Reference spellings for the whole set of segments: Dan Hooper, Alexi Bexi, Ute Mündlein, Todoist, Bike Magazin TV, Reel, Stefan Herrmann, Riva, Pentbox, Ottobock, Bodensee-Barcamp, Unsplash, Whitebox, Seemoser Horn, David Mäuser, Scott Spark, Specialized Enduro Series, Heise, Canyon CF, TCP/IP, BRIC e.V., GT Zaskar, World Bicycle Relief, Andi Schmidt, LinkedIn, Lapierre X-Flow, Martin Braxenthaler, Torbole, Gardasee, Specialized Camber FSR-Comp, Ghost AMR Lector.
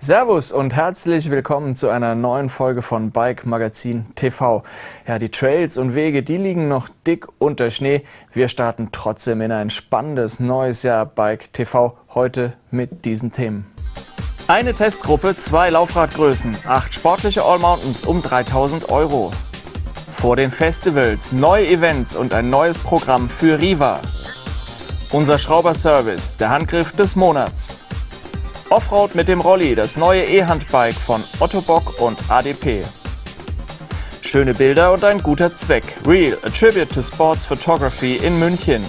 Servus und herzlich willkommen zu einer neuen Folge von Bike Magazin TV. Ja, die Trails und Wege, die liegen noch dick unter Schnee. Wir starten trotzdem in ein spannendes neues Jahr Bike TV, heute mit diesen Themen. Eine Testgruppe, 2 Laufradgrößen, 8 sportliche All-Mountains um 3.000 €. Vor den Festivals, neue Events und ein neues Programm für Riva. Unser Schrauber-Service, der Handgriff des Monats. Offroad mit dem Rolli, das neue E-Handbike von Ottobock und ADP. Schöne Bilder und ein guter Zweck. Reel, a tribute to sports photography in München.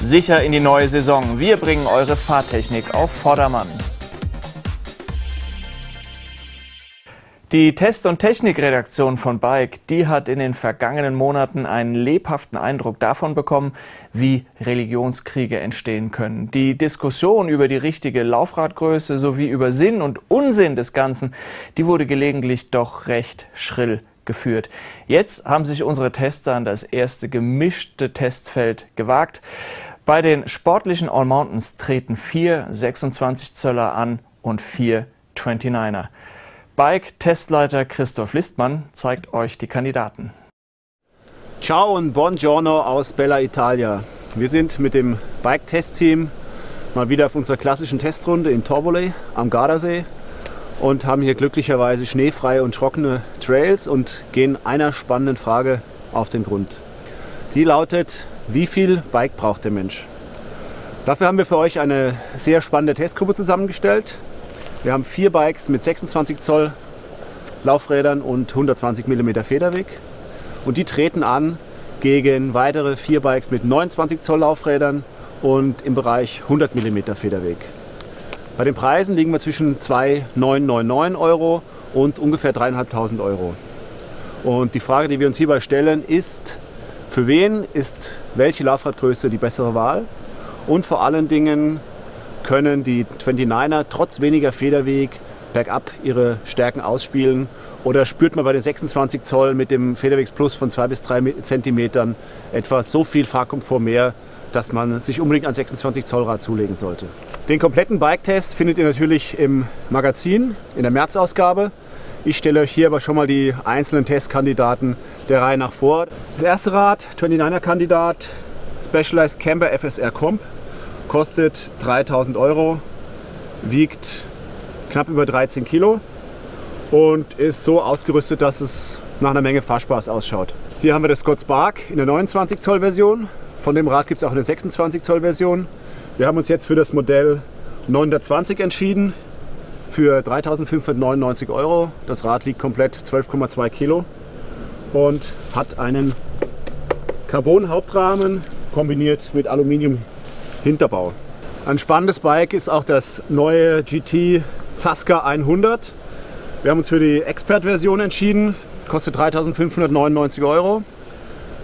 Sicher in die neue Saison. Wir bringen eure Fahrtechnik auf Vordermann. Die Test- und Technikredaktion von Bike, die hat in den vergangenen Monaten einen lebhaften Eindruck davon bekommen, wie Religionskriege entstehen können. Die Diskussion über die richtige Laufradgröße sowie über Sinn und Unsinn des Ganzen, die wurde gelegentlich doch recht schrill geführt. Jetzt haben sich unsere Tester an das erste gemischte Testfeld gewagt. Bei den sportlichen All-Mountains treten 4 26-Zöller an und 4 29er. Bike-Testleiter Christoph Listmann zeigt euch die Kandidaten. Ciao und buongiorno aus Bella Italia. Wir sind mit dem Bike-Test-Team mal wieder auf unserer klassischen Testrunde in Torbole am Gardasee und haben hier glücklicherweise schneefreie und trockene Trails und gehen einer spannenden Frage auf den Grund. Die lautet: Wie viel Bike braucht der Mensch? Dafür haben wir für euch eine sehr spannende Testgruppe zusammengestellt. Wir haben 4 Bikes mit 26 Zoll Laufrädern und 120 mm Federweg. Und die treten an gegen weitere 4 Bikes mit 29 Zoll Laufrädern und im Bereich 100 mm Federweg. Bei den Preisen liegen wir zwischen 2.999 € und ungefähr 3.500 €. Und die Frage, die wir uns hierbei stellen, ist: Für wen ist welche Laufradgröße die bessere Wahl? Und vor allen Dingen, können die 29er trotz weniger Federweg bergab ihre Stärken ausspielen? Oder spürt man bei den 26 Zoll mit dem Federwegsplus von 2 bis 3 Zentimetern etwa so viel Fahrkomfort mehr, dass man sich unbedingt ein 26 Zoll Rad zulegen sollte? Den kompletten Bike-Test findet ihr natürlich im Magazin, in der März-Ausgabe. Ich stelle euch hier aber schon mal die einzelnen Testkandidaten der Reihe nach vor. Das erste Rad, 29er-Kandidat, Specialized Camber FSR-Comp. Kostet 3.000 €, wiegt knapp über 13 Kilo und ist so ausgerüstet, dass es nach einer Menge Fahrspaß ausschaut. Hier haben wir das Scott Spark in der 29 Zoll Version. Von dem Rad gibt es auch eine 26 Zoll Version. Wir haben uns jetzt für das Modell 920 entschieden, für 3.599 €. Das Rad wiegt komplett 12,2 Kilo und hat einen Carbon-Hauptrahmen kombiniert mit Aluminium Hinterbau. Ein spannendes Bike ist auch das neue GT Zaskar 100. Wir haben uns für die Expert-Version entschieden. Kostet 3.599 €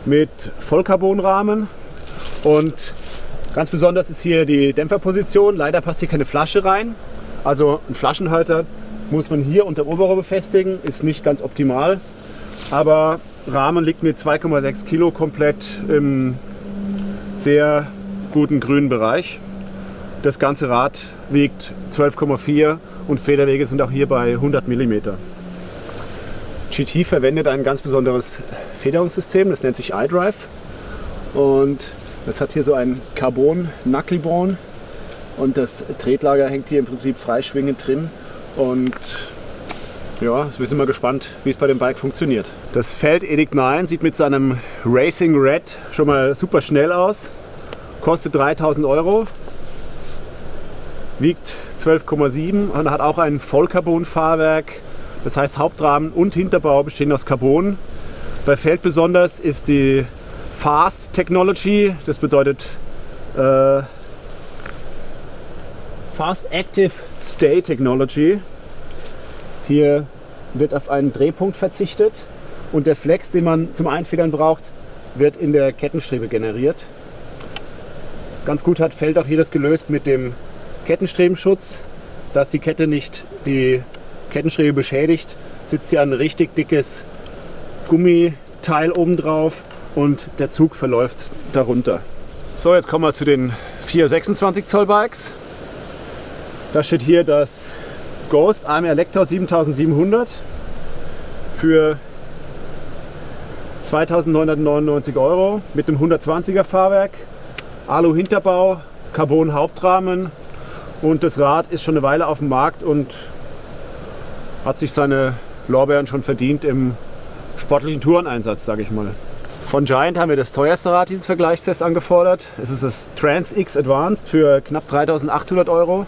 mit Vollcarbonrahmen. Und ganz besonders ist hier die Dämpferposition. Leider passt hier keine Flasche rein. Also einen Flaschenhalter muss man hier unter dem Oberrohr befestigen. Ist nicht ganz optimal. Aber Rahmen liegt mit 2,6 Kilo komplett im sehr guten grünen Bereich. Das ganze Rad wiegt 12,4 und Federwege sind auch hier bei 100 mm. GT verwendet ein ganz besonderes Federungssystem, das nennt sich iDrive. Und das hat hier so ein Carbon-Knucklebone und das Tretlager hängt hier im Prinzip freischwingend drin. Und ja, wir sind mal gespannt, wie es bei dem Bike funktioniert. Das Feld Edic sieht mit seinem Racing Red schon mal super schnell aus. Kostet 3.000 €, wiegt 12,7 und hat auch ein Vollcarbon-Fahrwerk. Das heißt, Hauptrahmen und Hinterbau bestehen aus Carbon. Bei Feld besonders ist die Fast Technology, das bedeutet Fast Active Stay Technology. Hier wird auf einen Drehpunkt verzichtet und der Flex, den man zum Einfedern braucht, wird in der Kettenstrebe generiert. Ganz gut hat Feld auch hier das gelöst mit dem Kettenstrebenschutz, dass die Kette nicht die Kettenstrebe beschädigt, sitzt hier ein richtig dickes Gummiteil oben drauf und der Zug verläuft darunter. So, jetzt kommen wir zu den 4 26 Zoll Bikes. Da steht hier das Ghost AMR Lector 7700 für 2.999 € mit einem 120er Fahrwerk, Alu-Hinterbau, Carbon-Hauptrahmen, und das Rad ist schon eine Weile auf dem Markt und hat sich seine Lorbeeren schon verdient im sportlichen Toureneinsatz, sage ich mal. Von Giant haben wir das teuerste Rad dieses Vergleichstests angefordert. Es ist das Trans X Advanced für knapp 3.800 €.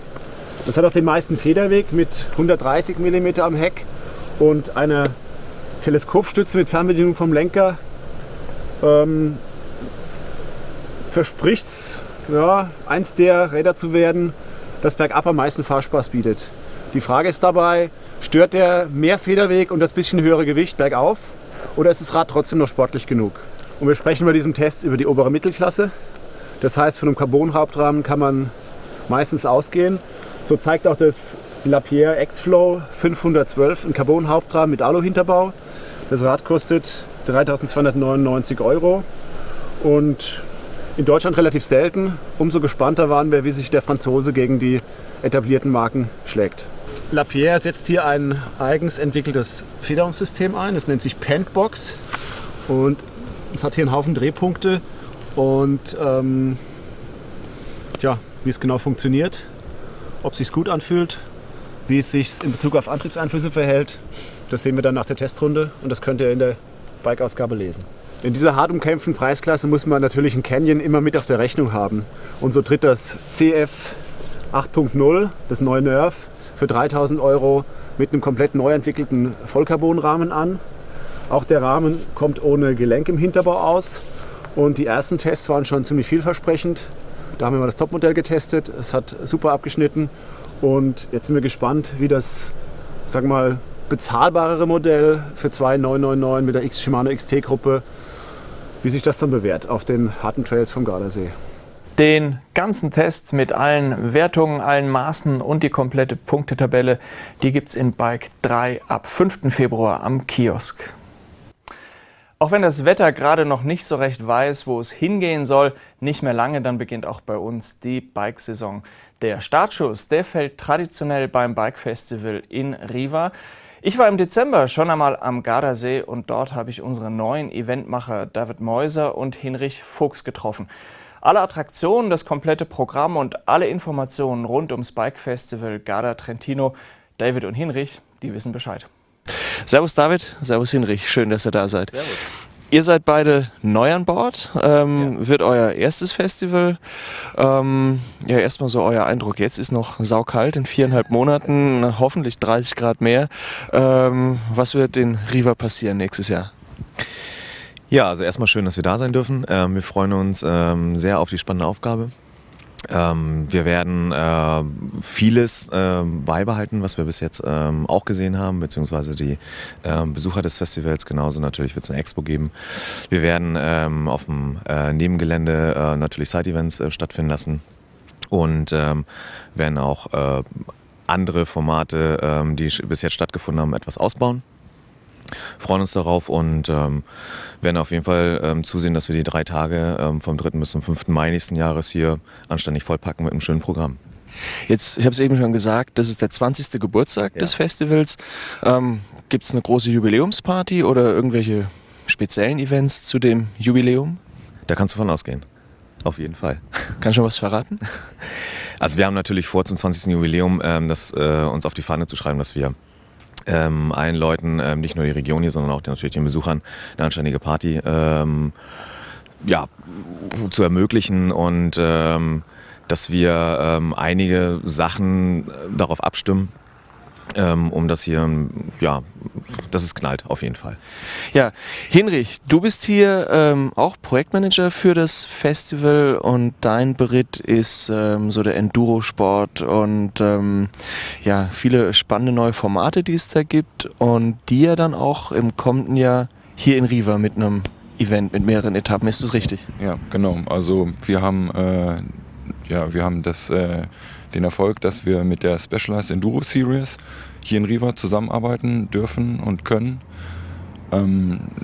Das hat auch den meisten Federweg mit 130 mm am Heck und einer Teleskopstütze mit Fernbedienung vom Lenker. Verspricht's, ja, eins der Räder zu werden, das bergab am meisten Fahrspaß bietet. Die Frage ist dabei, stört der mehr Federweg und das bisschen höhere Gewicht bergauf oder ist das Rad trotzdem noch sportlich genug? Und wir sprechen bei diesem Test über die obere Mittelklasse. Das heißt, von einem Carbon-Hauptrahmen kann man meistens ausgehen. So zeigt auch das Lapierre X-Flow 512 ein Carbon-Hauptrahmen mit Alu-Hinterbau. Das Rad kostet 3.299 € und in Deutschland relativ selten. Umso gespannter waren wir, wie sich der Franzose gegen die etablierten Marken schlägt. Lapierre setzt hier ein eigens entwickeltes Federungssystem ein. Das nennt sich Pentbox und es hat hier einen Haufen Drehpunkte. Und ja, wie es genau funktioniert, ob es sich gut anfühlt, wie es sich in Bezug auf Antriebseinflüsse verhält, das sehen wir dann nach der Testrunde und das könnt ihr in der Bike-Ausgabe lesen. In dieser hart umkämpften Preisklasse muss man natürlich einen Canyon immer mit auf der Rechnung haben. Und so tritt das CF 8.0, das neue Nerf, für 3.000 € mit einem komplett neu entwickelten Vollcarbonrahmen an. Auch der Rahmen kommt ohne Gelenk im Hinterbau aus. Und die ersten Tests waren schon ziemlich vielversprechend. Da haben wir mal das Topmodell getestet. Es hat super abgeschnitten. Und jetzt sind wir gespannt, wie das, sagen wir mal, bezahlbarere Modell für 2.999 € mit der Shimano XT-Gruppe, wie sich das dann bewährt auf den harten Trails vom Gardasee. Den ganzen Test mit allen Wertungen, allen Maßen und die komplette Punktetabelle, die gibt es in Bike 3 ab 5. Februar am Kiosk. Auch wenn das Wetter gerade noch nicht so recht weiß, wo es hingehen soll, nicht mehr lange, dann beginnt auch bei uns die Bike-Saison. Der Startschuss, der fällt traditionell beim Bike-Festival in Riva. Ich war im Dezember schon einmal am Gardasee und dort habe ich unsere neuen Eventmacher David Mäuser und Heinrich Fuchs getroffen. Alle Attraktionen, das komplette Programm und alle Informationen rund ums Bike-Festival Garda Trentino. David und Heinrich, die wissen Bescheid. Servus David, servus Heinrich, schön, dass ihr da seid. Servus. Ihr seid beide neu an Bord, ja. Wird euer erstes Festival. Ja, erstmal so euer Eindruck, jetzt ist noch saukalt, in 4,5 Monaten, hoffentlich 30 Grad mehr. Was wird in Riva passieren nächstes Jahr? Ja, also erstmal schön, dass wir da sein dürfen. Wir freuen uns sehr auf die spannende Aufgabe. Wir werden vieles beibehalten, was wir bis jetzt auch gesehen haben, beziehungsweise die Besucher des Festivals, genauso natürlich wird es eine Expo geben. Wir werden auf dem Nebengelände natürlich Side-Events stattfinden lassen und werden auch andere Formate, die bis jetzt stattgefunden haben, etwas ausbauen. Freuen uns darauf und werden auf jeden Fall zusehen, dass wir die 3 Tage vom 3. bis zum 5. Mai nächsten Jahres hier anständig vollpacken mit einem schönen Programm. Jetzt, ich habe es eben schon gesagt, das ist der 20. Geburtstag des Festivals. Gibt es eine große Jubiläumsparty oder irgendwelche speziellen Events zu dem Jubiläum? Da kannst du von ausgehen. Auf jeden Fall. Kannst du schon was verraten? Also wir haben natürlich vor, zum 20. Jubiläum uns auf die Fahne zu schreiben, dass wir allen Leuten, nicht nur die Region hier, sondern auch natürlich den Besuchern eine anständige Party ja, zu ermöglichen und dass wir einige Sachen darauf abstimmen, um das hier, ja, dass es knallt auf jeden Fall. Ja, Heinrich, du bist hier auch Projektmanager für das Festival und dein Beritt ist so der Endurosport und ja, viele spannende neue Formate, die es da gibt und die ja dann auch im kommenden Jahr hier in Riva mit einem Event mit mehreren Etappen, ist das richtig? Ja, genau. Also wir haben den Erfolg, dass wir mit der Specialized Enduro Series hier in Riva zusammenarbeiten dürfen und können.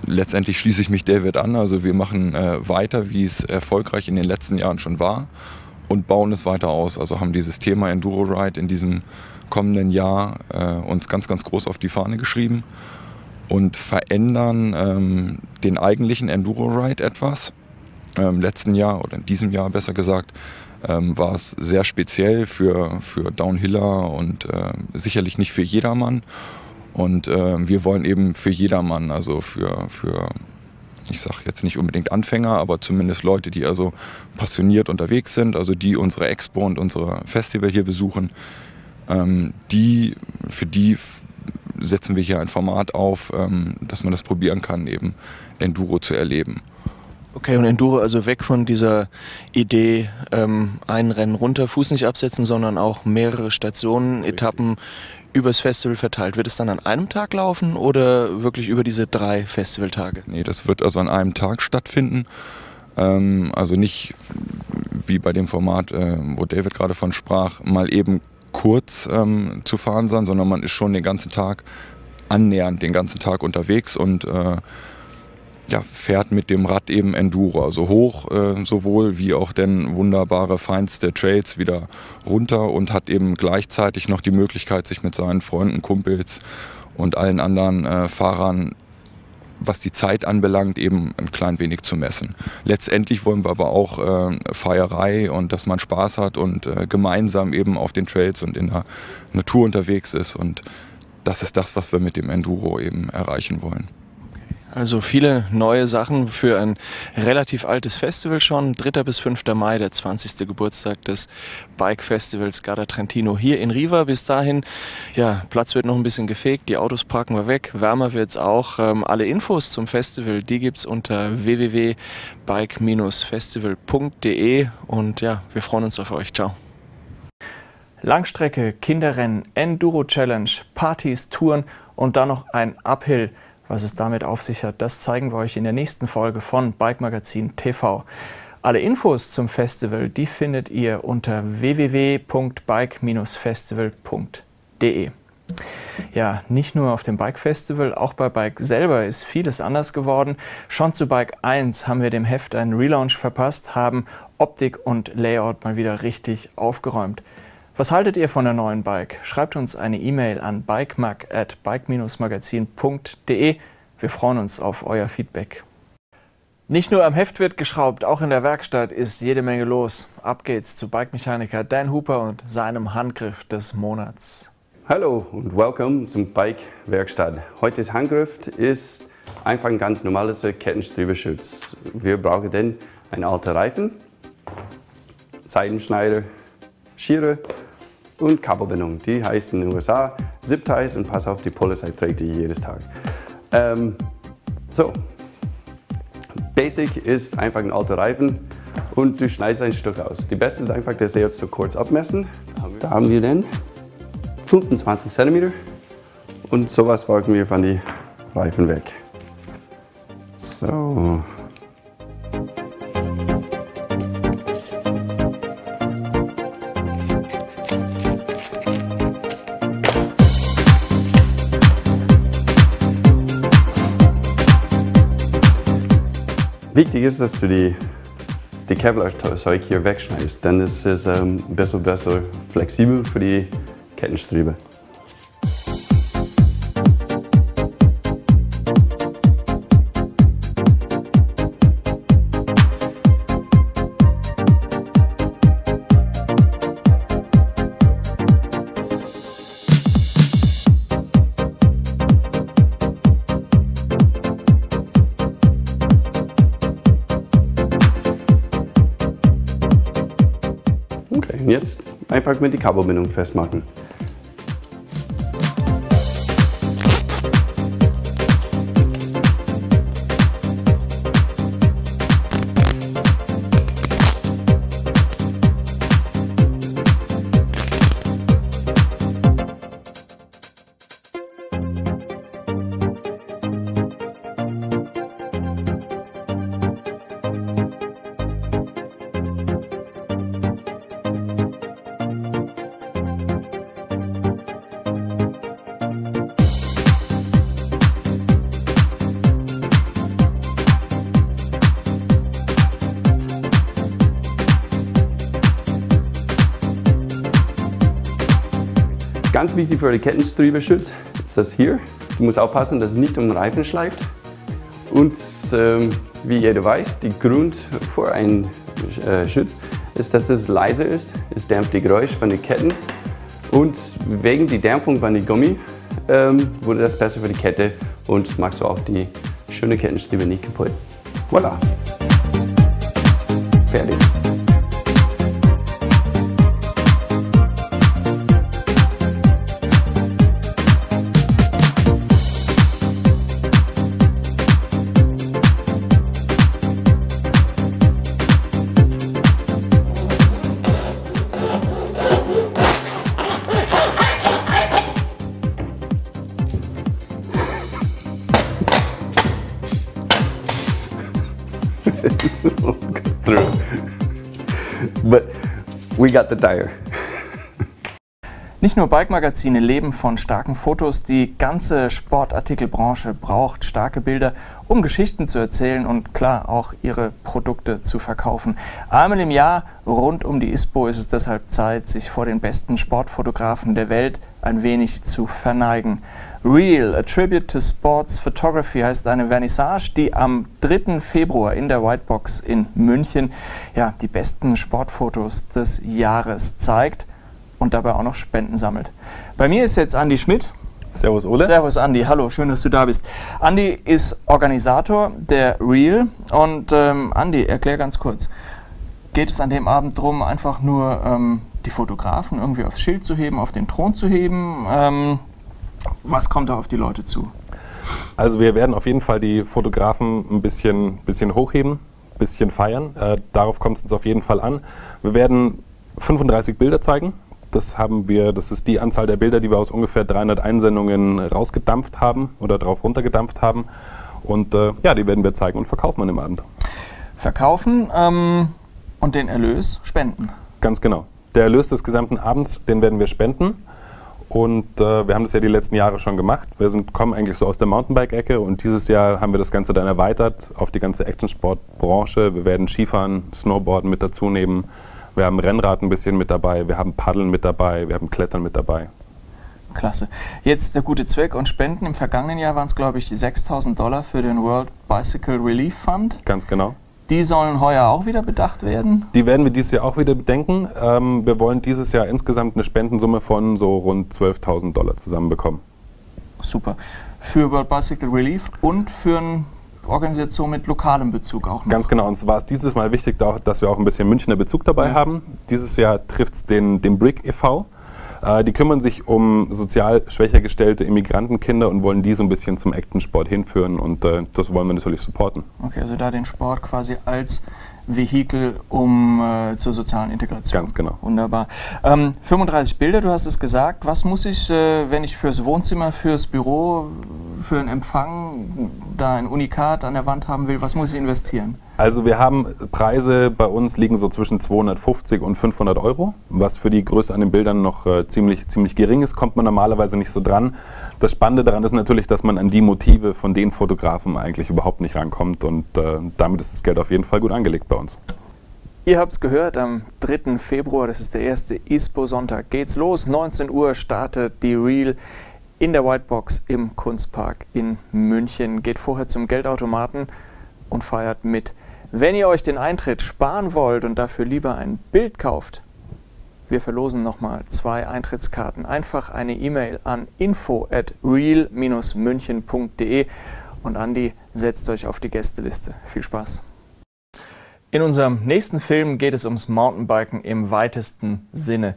Letztendlich schließe ich mich David an, also wir machen weiter, wie es erfolgreich in den letzten Jahren schon war und bauen es weiter aus. Also haben dieses Thema Enduro Ride in diesem kommenden Jahr uns ganz, ganz groß auf die Fahne geschrieben und verändern den eigentlichen Enduro-Ride etwas. Im letzten Jahr oder in diesem Jahr besser gesagt war es sehr speziell für Downhiller und sicherlich nicht für jedermann. Und wir wollen eben für jedermann, also für ich sage jetzt nicht unbedingt Anfänger, aber zumindest Leute, die also passioniert unterwegs sind, also die unsere Expo und unsere Festival hier besuchen, für die setzen wir hier ein Format auf, dass man das probieren kann, eben Enduro zu erleben. Okay, und Enduro also weg von dieser Idee, ein Rennen runter, Fuß nicht absetzen, sondern auch mehrere Stationen, Etappen übers Festival verteilt. Wird es dann an einem Tag laufen oder wirklich über diese 3 Festivaltage? Nee, das wird also an einem Tag stattfinden. Also nicht wie bei dem Format, wo David gerade von sprach, mal eben kurz zu fahren sein, sondern man ist schon den ganzen Tag, annähernd den ganzen Tag unterwegs und ja, fährt mit dem Rad eben Enduro, also hoch sowohl wie auch dann wunderbare feinste Trails wieder runter und hat eben gleichzeitig noch die Möglichkeit, sich mit seinen Freunden, Kumpels und allen anderen Fahrern, was die Zeit anbelangt, eben ein klein wenig zu messen. Letztendlich wollen wir aber auch Feierei und dass man Spaß hat und gemeinsam eben auf den Trails und in der Natur unterwegs ist, und das ist das, was wir mit dem Enduro eben erreichen wollen. Also viele neue Sachen für ein relativ altes Festival schon. 3. bis 5. Mai, der 20. Geburtstag des Bike-Festivals Garda Trentino hier in Riva. Bis dahin, ja, Platz wird noch ein bisschen gefegt, die Autos parken wir weg, wärmer wird es auch. Alle Infos zum Festival, die gibt es unter www.bike-festival.de und ja, wir freuen uns auf euch. Ciao. Langstrecke, Kinderrennen, Enduro-Challenge, Partys, Touren und dann noch ein Uphill. Was es damit auf sich hat, das zeigen wir euch in der nächsten Folge von Bike Magazin TV. Alle Infos zum Festival, die findet ihr unter www.bike-festival.de. Ja, nicht nur auf dem Bike-Festival, auch bei Bike selber ist vieles anders geworden. Schon zu Bike 1 haben wir dem Heft einen Relaunch verpasst, haben Optik und Layout mal wieder richtig aufgeräumt. Was haltet ihr von der neuen Bike? Schreibt uns eine E-Mail an bikemag@bike-magazin.de. Wir freuen uns auf euer Feedback. Nicht nur am Heft wird geschraubt, auch in der Werkstatt ist jede Menge los. Ab geht's zu Bike-Mechaniker Dan Hooper und seinem Handgriff des Monats. Hallo und willkommen zum Bike-Werkstatt. Heute das Handgriff ist einfach ein ganz normaler Kettenstrüberschutz. Wir brauchen dann einen alten Reifen, Seitenschneider, Schere und Kabelbindung. Die heißt in den USA Zip-Ties und pass auf, die Polizei trägt die jedes Tag. Basic ist einfach ein alter Reifen und du schneidest ein Stück aus. Die beste ist einfach, das jetzt so kurz abmessen. Da haben wir dann 25 cm und sowas wolken wir von den Reifen weg. So. Wichtig ist, dass du die Kevlar-Zeug hier wegschneidest, denn es ist ein bisschen besser flexibel für die Kettenstrebe. Jetzt einfach mit der Kabelbindung festmachen. Ganz wichtig für den Kettenstrüberschutz ist das hier. Du musst aufpassen, dass es nicht um den Reifen schleift. Und wie jeder weiß, der Grund für einen Schutz ist, dass es leise ist. Es dämpft die Geräusche von den Ketten. Und wegen der Dämpfung von den Gummi wurde das besser für die Kette und machst du auch die schöne Kettenstrübe nicht kaputt. Voilà! Fertig! We got the tire. Nicht nur Bike-Magazine leben von starken Fotos, die ganze Sportartikelbranche braucht starke Bilder, um Geschichten zu erzählen und klar auch ihre Produkte zu verkaufen. Einmal im Jahr rund um die ISPO ist es deshalb Zeit, sich vor den besten Sportfotografen der Welt ein wenig zu verneigen. Reel, a Tribute to Sports Photography heißt eine Vernissage, die am 3. Februar in der Whitebox in München die besten Sportfotos des Jahres zeigt und dabei auch noch Spenden sammelt. Bei mir ist jetzt Andi Schmidt. Servus Ole. Servus Andi, hallo, schön, dass du da bist. Andi ist Organisator der Reel und Andi, erklär ganz kurz, geht es an dem Abend darum, einfach nur die Fotografen irgendwie aufs Schild zu heben, auf den Thron zu heben? Was kommt da auf die Leute zu? Also wir werden auf jeden Fall die Fotografen ein bisschen hochheben, ein bisschen feiern. Darauf kommt es uns auf jeden Fall an. Wir werden 35 Bilder zeigen. Das ist die Anzahl der Bilder, die wir aus ungefähr 300 Einsendungen rausgedampft haben oder drauf runtergedampft haben. Und die werden wir zeigen und verkaufen an dem Abend. Verkaufen und den Erlös spenden. Ganz genau. Der Erlös des gesamten Abends, den werden wir spenden. Und wir haben das ja die letzten Jahre schon gemacht. Wir kommen eigentlich so aus der Mountainbike-Ecke und dieses Jahr haben wir das Ganze dann erweitert auf die ganze Action-Sport-Branche. Wir werden Skifahren, Snowboarden mit dazu nehmen. Wir haben Rennrad ein bisschen mit dabei, wir haben Paddeln mit dabei, wir haben Klettern mit dabei. Klasse. Jetzt der gute Zweck und Spenden. Im vergangenen Jahr waren es, glaube ich, $6.000 für den World Bicycle Relief Fund. Ganz genau. Die sollen heuer auch wieder bedacht werden? Die werden wir dieses Jahr auch wieder bedenken. Wir wollen dieses Jahr insgesamt eine Spendensumme von so rund $12.000 zusammenbekommen. Super. Für World Bicycle Relief und für ein Organisation mit lokalem Bezug auch noch. Ganz genau, und so war es dieses Mal wichtig, dass wir auch ein bisschen Münchner Bezug dabei haben. Dieses Jahr trifft es den BRIC e.V. Die kümmern sich um sozial schwächer gestellte Immigrantenkinder und wollen die so ein bisschen zum Action-Sport hinführen und das wollen wir natürlich supporten. Okay, also da den Sport quasi als Vehikel zur sozialen Integration. Ganz genau. Wunderbar. 35 Bilder, du hast es gesagt. Was muss ich, wenn ich fürs Wohnzimmer, fürs Büro, für einen Empfang da ein Unikat an der Wand haben will, was muss ich investieren? Also wir haben Preise bei uns liegen so zwischen 250 und 500 €, was für die Größe an den Bildern noch ziemlich gering ist, kommt man normalerweise nicht so dran. Das Spannende daran ist natürlich, dass man an die Motive von den Fotografen eigentlich überhaupt nicht rankommt und damit ist das Geld auf jeden Fall gut angelegt bei uns. Ihr habt es gehört, am 3. Februar, das ist der erste ISPO-Sonntag, geht's los. 19 Uhr startet die Reel in der Whitebox im Kunstpark in München. Geht vorher zum Geldautomaten und feiert mit. Wenn ihr euch den Eintritt sparen wollt und dafür lieber ein Bild kauft, wir verlosen nochmal 2 Eintrittskarten. Einfach eine E-Mail an info@reel-münchen.de und Andi, setzt euch auf die Gästeliste. Viel Spaß! In unserem nächsten Film geht es ums Mountainbiken im weitesten Sinne.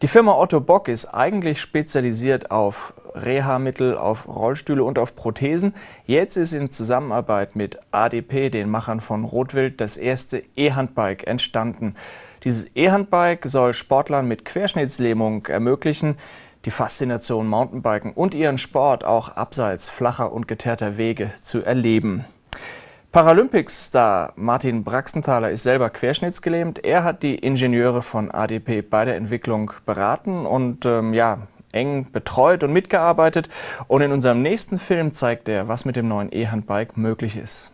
Die Firma Ottobock ist eigentlich spezialisiert auf Reha-Mittel, auf Rollstühle und auf Prothesen. Jetzt ist in Zusammenarbeit mit ADP, den Machern von Rotwild, das erste E-Handbike entstanden. Dieses E-Handbike soll Sportlern mit Querschnittslähmung ermöglichen, die Faszination Mountainbiken und ihren Sport auch abseits flacher und geteerter Wege zu erleben. Paralympics-Star Martin Braxenthaler ist selber querschnittsgelähmt. Er hat die Ingenieure von ADP bei der Entwicklung beraten und eng betreut und mitgearbeitet. Und in unserem nächsten Film zeigt er, was mit dem neuen E-Handbike möglich ist.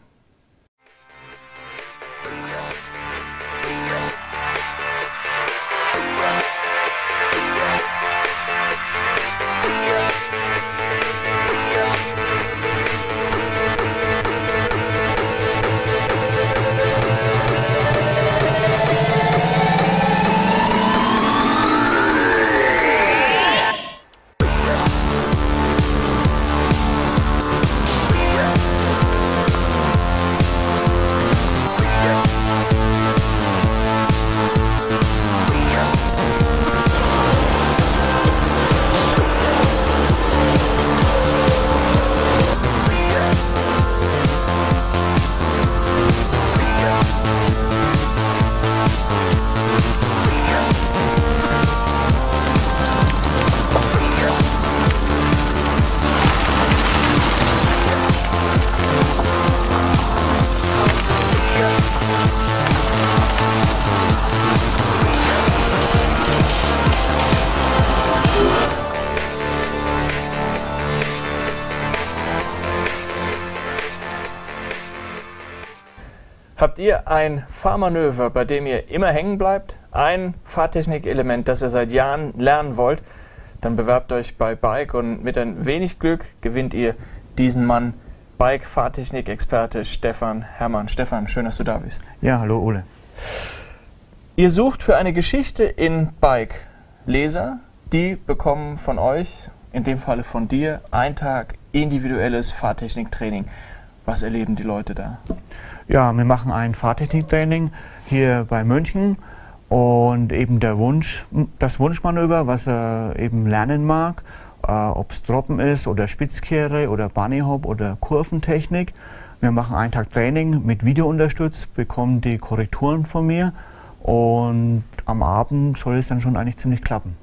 Habt ihr ein Fahrmanöver, bei dem ihr immer hängen bleibt, ein Fahrtechnik-Element, das ihr seit Jahren lernen wollt, dann bewerbt euch bei Bike und mit ein wenig Glück gewinnt ihr diesen Mann, Bike-Fahrtechnik-Experte Stefan Herrmann. Stefan, schön, dass du da bist. Ja, hallo Ole. Ihr sucht für eine Geschichte in Bike Leser, die bekommen von euch, in dem Falle von dir, einen Tag individuelles Fahrtechnik-Training. Was erleben die Leute da? Ja, wir machen ein Fahrtechniktraining hier bei München und eben das Wunschmanöver, was er eben lernen mag, ob es Droppen ist oder Spitzkehre oder Bunnyhop oder Kurventechnik. Wir machen einen Tag Training mit Video unterstützt, bekommen die Korrekturen von mir und am Abend soll es dann schon eigentlich ziemlich klappen.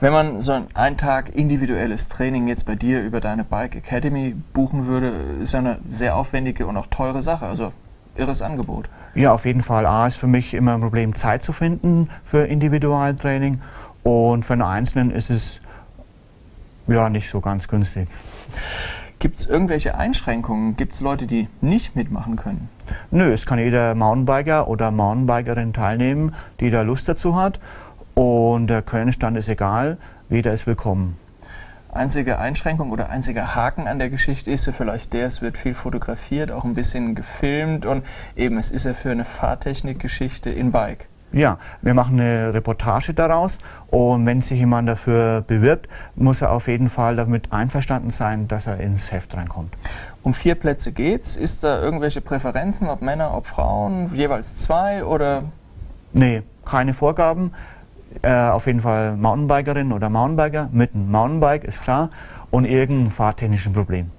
Wenn man so einen Tag individuelles Training jetzt bei dir über deine Bike Academy buchen würde, ist ja eine sehr aufwendige und auch teure Sache, also irres Angebot. Ja, auf jeden Fall. A ist für mich immer ein Problem, Zeit zu finden für Individualtraining und für einen Einzelnen ist es ja nicht so ganz günstig. Gibt es irgendwelche Einschränkungen? Gibt es Leute, die nicht mitmachen können? Nö, es kann jeder Mountainbiker oder Mountainbikerin teilnehmen, die da Lust dazu hat. Und der Quellenstand ist egal, jeder ist willkommen. Einzige Einschränkung oder einziger Haken an der Geschichte ist ja vielleicht der, es wird viel fotografiert, auch ein bisschen gefilmt und eben, es ist ja für eine Fahrtechnikgeschichte in Bike. Ja, wir machen eine Reportage daraus und wenn sich jemand dafür bewirbt, muss er auf jeden Fall damit einverstanden sein, dass er ins Heft reinkommt. Um 4 Plätze geht's, ist da irgendwelche Präferenzen, ob Männer, ob Frauen, jeweils 2 oder? Nee, keine Vorgaben. Auf jeden Fall Mountainbikerin oder Mountainbiker mit einem Mountainbike, ist klar, und irgendein fahrtechnisches Problem.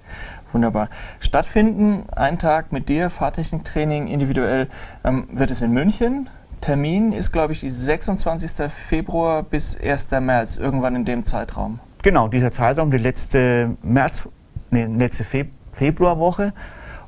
Wunderbar. Stattfinden, ein Tag mit dir, Fahrtechniktraining individuell, wird es in München. Termin ist, glaube ich, 26. Februar bis 1. März, irgendwann in dem Zeitraum. Genau, dieser Zeitraum, die letzte Februarwoche,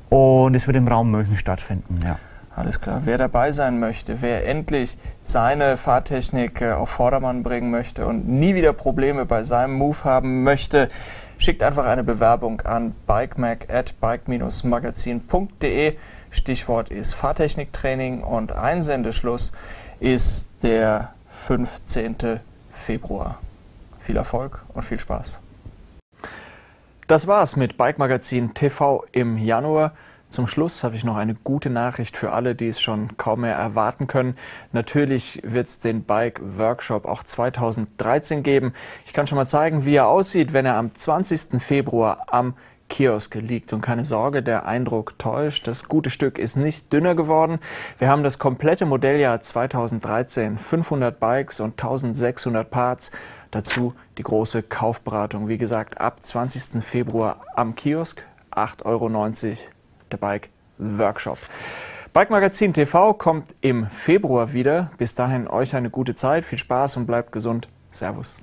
und es wird im Raum München stattfinden, ja. Alles klar. Wer dabei sein möchte, wer endlich seine Fahrtechnik auf Vordermann bringen möchte und nie wieder Probleme bei seinem Move haben möchte, schickt einfach eine Bewerbung an bikemag@bike-magazin.de. Stichwort ist Fahrtechniktraining und Einsendeschluss ist der 15. Februar. Viel Erfolg und viel Spaß. Das war's mit Bike Magazin TV im Januar. Zum Schluss habe ich noch eine gute Nachricht für alle, die es schon kaum mehr erwarten können. Natürlich wird es den Bike Workshop auch 2013 geben. Ich kann schon mal zeigen, wie er aussieht, wenn er am 20. Februar am Kiosk liegt. Und keine Sorge, der Eindruck täuscht. Das gute Stück ist nicht dünner geworden. Wir haben das komplette Modelljahr 2013, 500 Bikes und 1600 Parts. Dazu die große Kaufberatung. Wie gesagt, ab 20. Februar am Kiosk, 8,90 € der Bike Workshop. Bike Magazin TV kommt im Februar wieder. Bis dahin euch eine gute Zeit, viel Spaß und bleibt gesund. Servus.